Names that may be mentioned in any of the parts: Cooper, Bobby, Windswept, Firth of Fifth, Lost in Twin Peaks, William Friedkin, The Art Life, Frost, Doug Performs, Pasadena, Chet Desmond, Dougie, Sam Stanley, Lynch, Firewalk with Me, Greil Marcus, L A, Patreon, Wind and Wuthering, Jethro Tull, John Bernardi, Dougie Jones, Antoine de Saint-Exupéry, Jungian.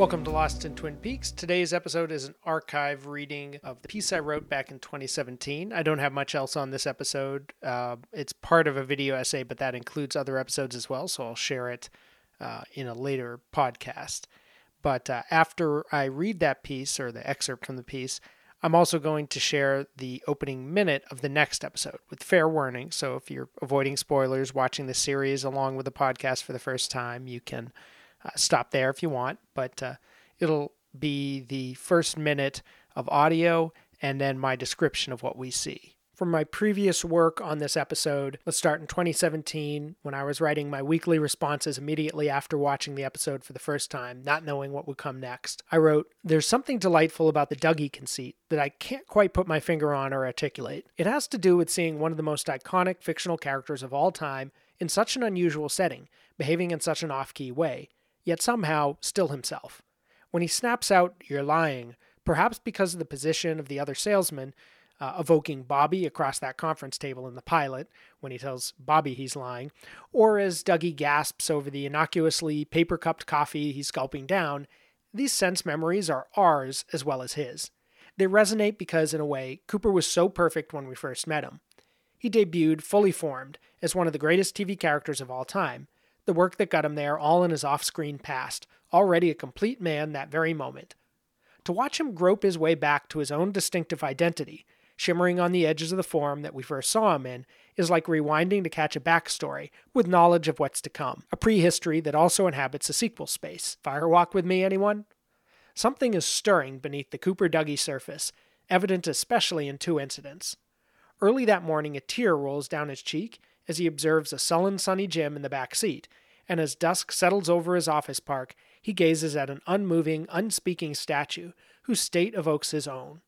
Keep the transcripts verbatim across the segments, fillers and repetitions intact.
Welcome to Lost in Twin Peaks. Today's episode is an archive reading of the piece I wrote back in twenty seventeen. I don't have much else on this episode. Uh, it's part of a video essay, but that includes other episodes as well, so I'll share it uh, in a later podcast. But uh, after I read that piece, or the excerpt from the piece, I'm also going to share the opening minute of the next episode, with fair warning. So if you're avoiding spoilers, watching the series along with the podcast for the first time, you can Uh, stop there if you want, but uh, it'll be the first minute of audio and then my description of what we see. From my previous work on this episode, let's start in twenty seventeen when I was writing my weekly responses immediately after watching the episode for the first time, not knowing what would come next. I wrote, "There's something delightful about the Dougie conceit that I can't quite put my finger on or articulate. It has to do with seeing one of the most iconic fictional characters of all time in such an unusual setting, behaving in such an off-key way, yet somehow still himself. When he snaps out, 'You're lying,' perhaps because of the position of the other salesman, uh, evoking Bobby across that conference table in the pilot when he tells Bobby he's lying, or as Dougie gasps over the innocuously paper-cupped coffee he's gulping down, these sense memories are ours as well as his. They resonate because, in a way, Cooper was so perfect when we first met him. He debuted fully formed as one of the greatest T V characters of all time, the work that got him there all in his off-screen past, already a complete man that very moment. To watch him grope his way back to his own distinctive identity, shimmering on the edges of the form that we first saw him in, is like rewinding to catch a backstory with knowledge of what's to come, a prehistory that also inhabits a sequel space. Firewalk with me, anyone? Something is stirring beneath the Cooper Dougie surface, evident especially in two incidents. Early that morning, a tear rolls down his cheek as he observes a sullen Sunny Jim in the back seat, and as dusk settles over his office park, he gazes at an unmoving, unspeaking statue whose state evokes his own.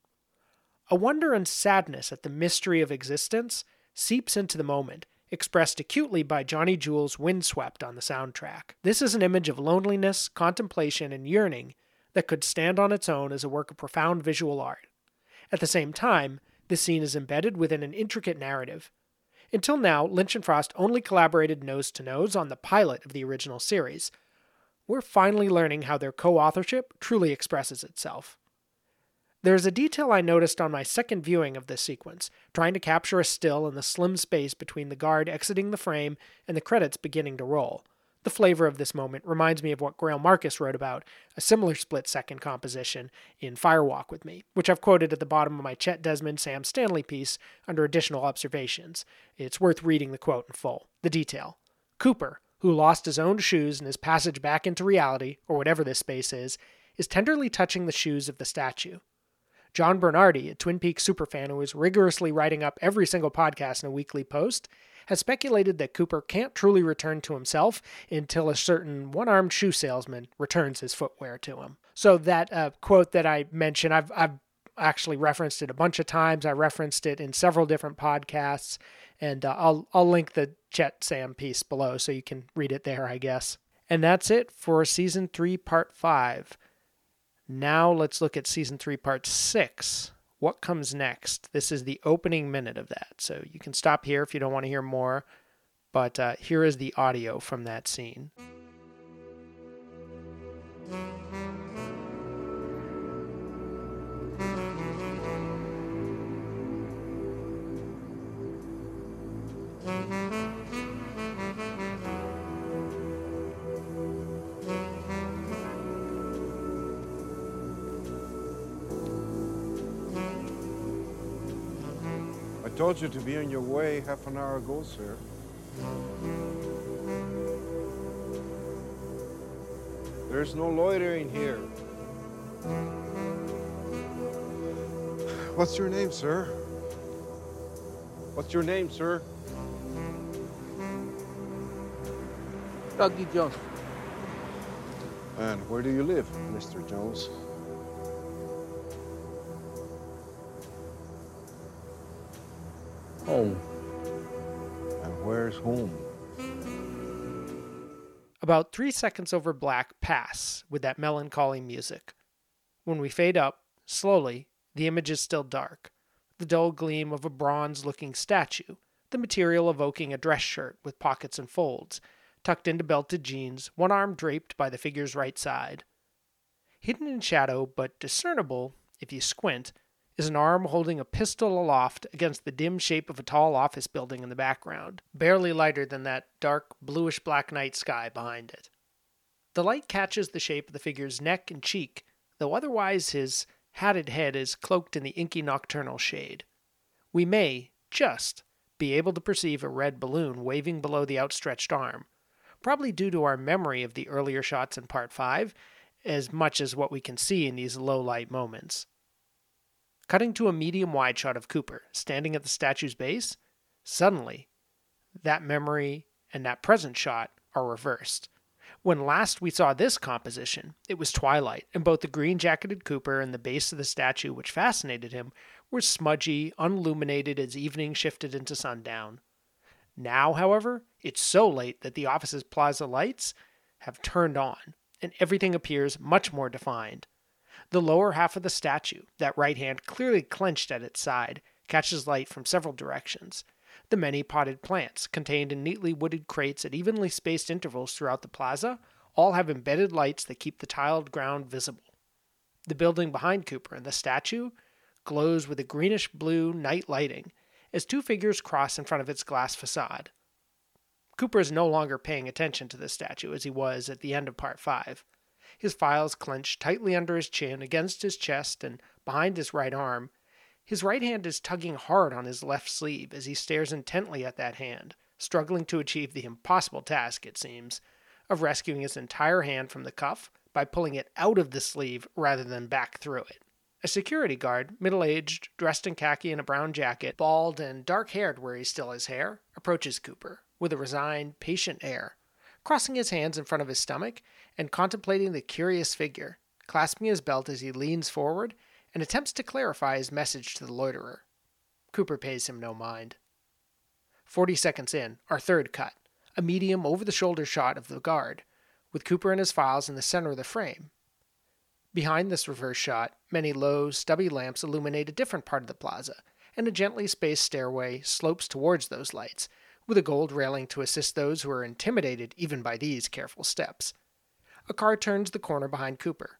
A wonder and sadness at the mystery of existence seeps into the moment, expressed acutely by Johnny Jewel's Windswept on the soundtrack. This is an image of loneliness, contemplation, and yearning that could stand on its own as a work of profound visual art. At the same time, this scene is embedded within an intricate narrative. Until now, Lynch and Frost only collaborated nose-to-nose on the pilot of the original series. We're finally learning how their co-authorship truly expresses itself. There is a detail I noticed on my second viewing of this sequence, trying to capture a still in the slim space between the guard exiting the frame and the credits beginning to roll. The flavor of this moment reminds me of what Greil Marcus wrote about, a similar split-second composition in Firewalk with Me, which I've quoted at the bottom of my Chet Desmond, Sam Stanley piece under additional observations. It's worth reading the quote in full. The detail. Cooper, who lost his own shoes in his passage back into reality, or whatever this space is, is tenderly touching the shoes of the statue. John Bernardi, a Twin Peaks superfan who is rigorously writing up every single podcast in a weekly post, has speculated that Cooper can't truly return to himself until a certain one-armed shoe salesman returns his footwear to him. So that uh, quote that I mentioned, I've, I've actually referenced it a bunch of times. I referenced it in several different podcasts, and uh, I'll, I'll link the Chet Sam piece below so you can read it there, I guess. And that's it for Season three, Part five. Now let's look at Season three, Part six. What comes next? This is the opening minute of that, so you can stop here if you don't want to hear more, but uh, here is the audio from that scene. I told you to be on your way half an hour ago, sir. There's no loitering here. What's your name, sir? What's your name, sir? Dougie Jones. And where do you live, Mister Jones? Home. And where's home? About three seconds over black pass with that melancholy music. When we fade up, slowly, the image is still dark. The dull gleam of a bronze-looking statue, the material evoking a dress shirt with pockets and folds, tucked into belted jeans, one arm draped by the figure's right side. Hidden in shadow, but discernible if you squint, is an arm holding a pistol aloft against the dim shape of a tall office building in the background, barely lighter than that dark, bluish-black night sky behind it. The light catches the shape of the figure's neck and cheek, though otherwise his hatted head is cloaked in the inky nocturnal shade. We may, just, be able to perceive a red balloon waving below the outstretched arm, probably due to our memory of the earlier shots in Part five, as much as what we can see in these low-light moments. Cutting to a medium-wide shot of Cooper, standing at the statue's base, suddenly, that memory and that present shot are reversed. When last we saw this composition, it was twilight, and both the green-jacketed Cooper and the base of the statue which fascinated him were smudgy, unilluminated as evening shifted into sundown. Now, however, it's so late that the office's plaza lights have turned on, and everything appears much more defined. The lower half of the statue, that right hand clearly clenched at its side, catches light from several directions. The many potted plants, contained in neatly wooded crates at evenly spaced intervals throughout the plaza, all have embedded lights that keep the tiled ground visible. The building behind Cooper and the statue glows with a greenish-blue night lighting as two figures cross in front of its glass facade. Cooper is no longer paying attention to the statue as he was at the end of Part five. His files clenched tightly under his chin, against his chest, and behind his right arm. His right hand is tugging hard on his left sleeve as he stares intently at that hand, struggling to achieve the impossible task, it seems, of rescuing his entire hand from the cuff by pulling it out of the sleeve rather than back through it. A security guard, middle-aged, dressed in khaki and a brown jacket, bald and dark-haired where he still has hair, approaches Cooper with a resigned, patient air, crossing his hands in front of his stomach and contemplating the curious figure, clasping his belt as he leans forward and attempts to clarify his message to the loiterer. Cooper pays him no mind. Forty seconds in, our third cut, a medium over-the-shoulder shot of the guard, with Cooper and his files in the center of the frame. Behind this reverse shot, many low, stubby lamps illuminate a different part of the plaza, and a gently spaced stairway slopes towards those lights, with a gold railing to assist those who are intimidated even by these careful steps. A car turns the corner behind Cooper,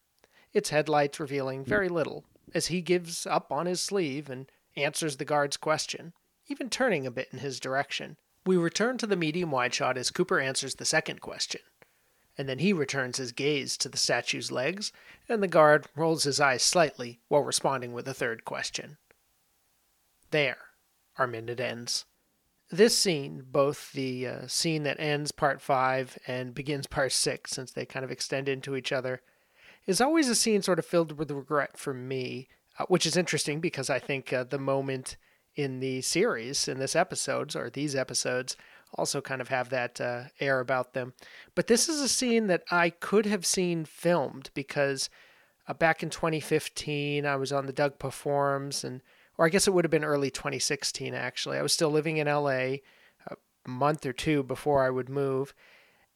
its headlights revealing very little, as he gives up on his sleeve and answers the guard's question, even turning a bit in his direction. We return to the medium-wide shot as Cooper answers the second question, and then he returns his gaze to the statue's legs, and the guard rolls his eyes slightly while responding with a third question. There, our minute ends. This scene, both the uh, scene that ends Part five and begins Part six, since they kind of extend into each other, is always a scene sort of filled with regret for me, uh, which is interesting because I think uh, the moment in the series, in this episode, or these episodes, also kind of have that uh, air about them. But this is a scene that I could have seen filmed because uh, back in twenty fifteen, I was on the Doug Performs and Or I guess it would have been early twenty sixteen, actually. I was still living in L A a month or two before I would move.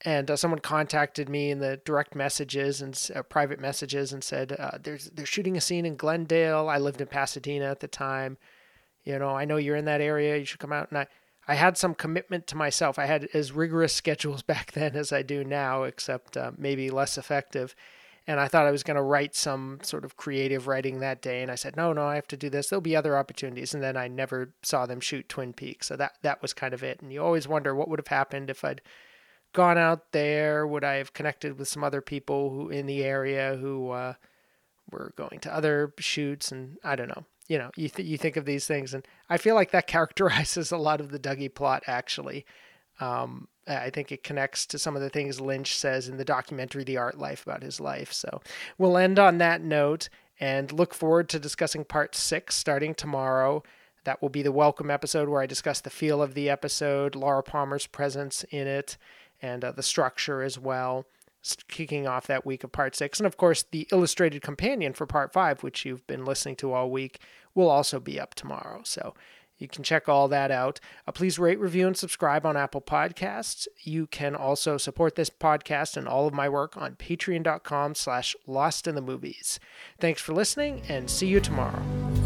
And uh, someone contacted me in the direct messages and uh, private messages and said, uh, "There's they're shooting a scene in Glendale." I lived in Pasadena at the time. You know, I know you're in that area. You should come out. And I, I had some commitment to myself. I had as rigorous schedules back then as I do now, except uh, maybe less effective. And I thought I was going to write some sort of creative writing that day. And I said, no, no, I have to do this. There'll be other opportunities. And then I never saw them shoot Twin Peaks. So that, that was kind of it. And you always wonder what would have happened if I'd gone out there. Would I have connected with some other people who in the area who uh, were going to other shoots? And I don't know. You know, you, th- you think of these things. And I feel like that characterizes a lot of the Dougie plot, actually. Um, I think it connects to some of the things Lynch says in the documentary The Art Life about his life. So we'll end on that note and look forward to discussing part six starting tomorrow. That will be the welcome episode where I discuss the feel of the episode, Laura Palmer's presence in it, and uh, the structure as well, kicking off that week of part six. And of course, the illustrated companion for part five, which you've been listening to all week, will also be up tomorrow. So you can check all that out. Uh, please rate, review, and subscribe on Apple Podcasts. You can also support this podcast and all of my work on patreon dot com slash lost in the movies. Thanks for listening, and see you tomorrow.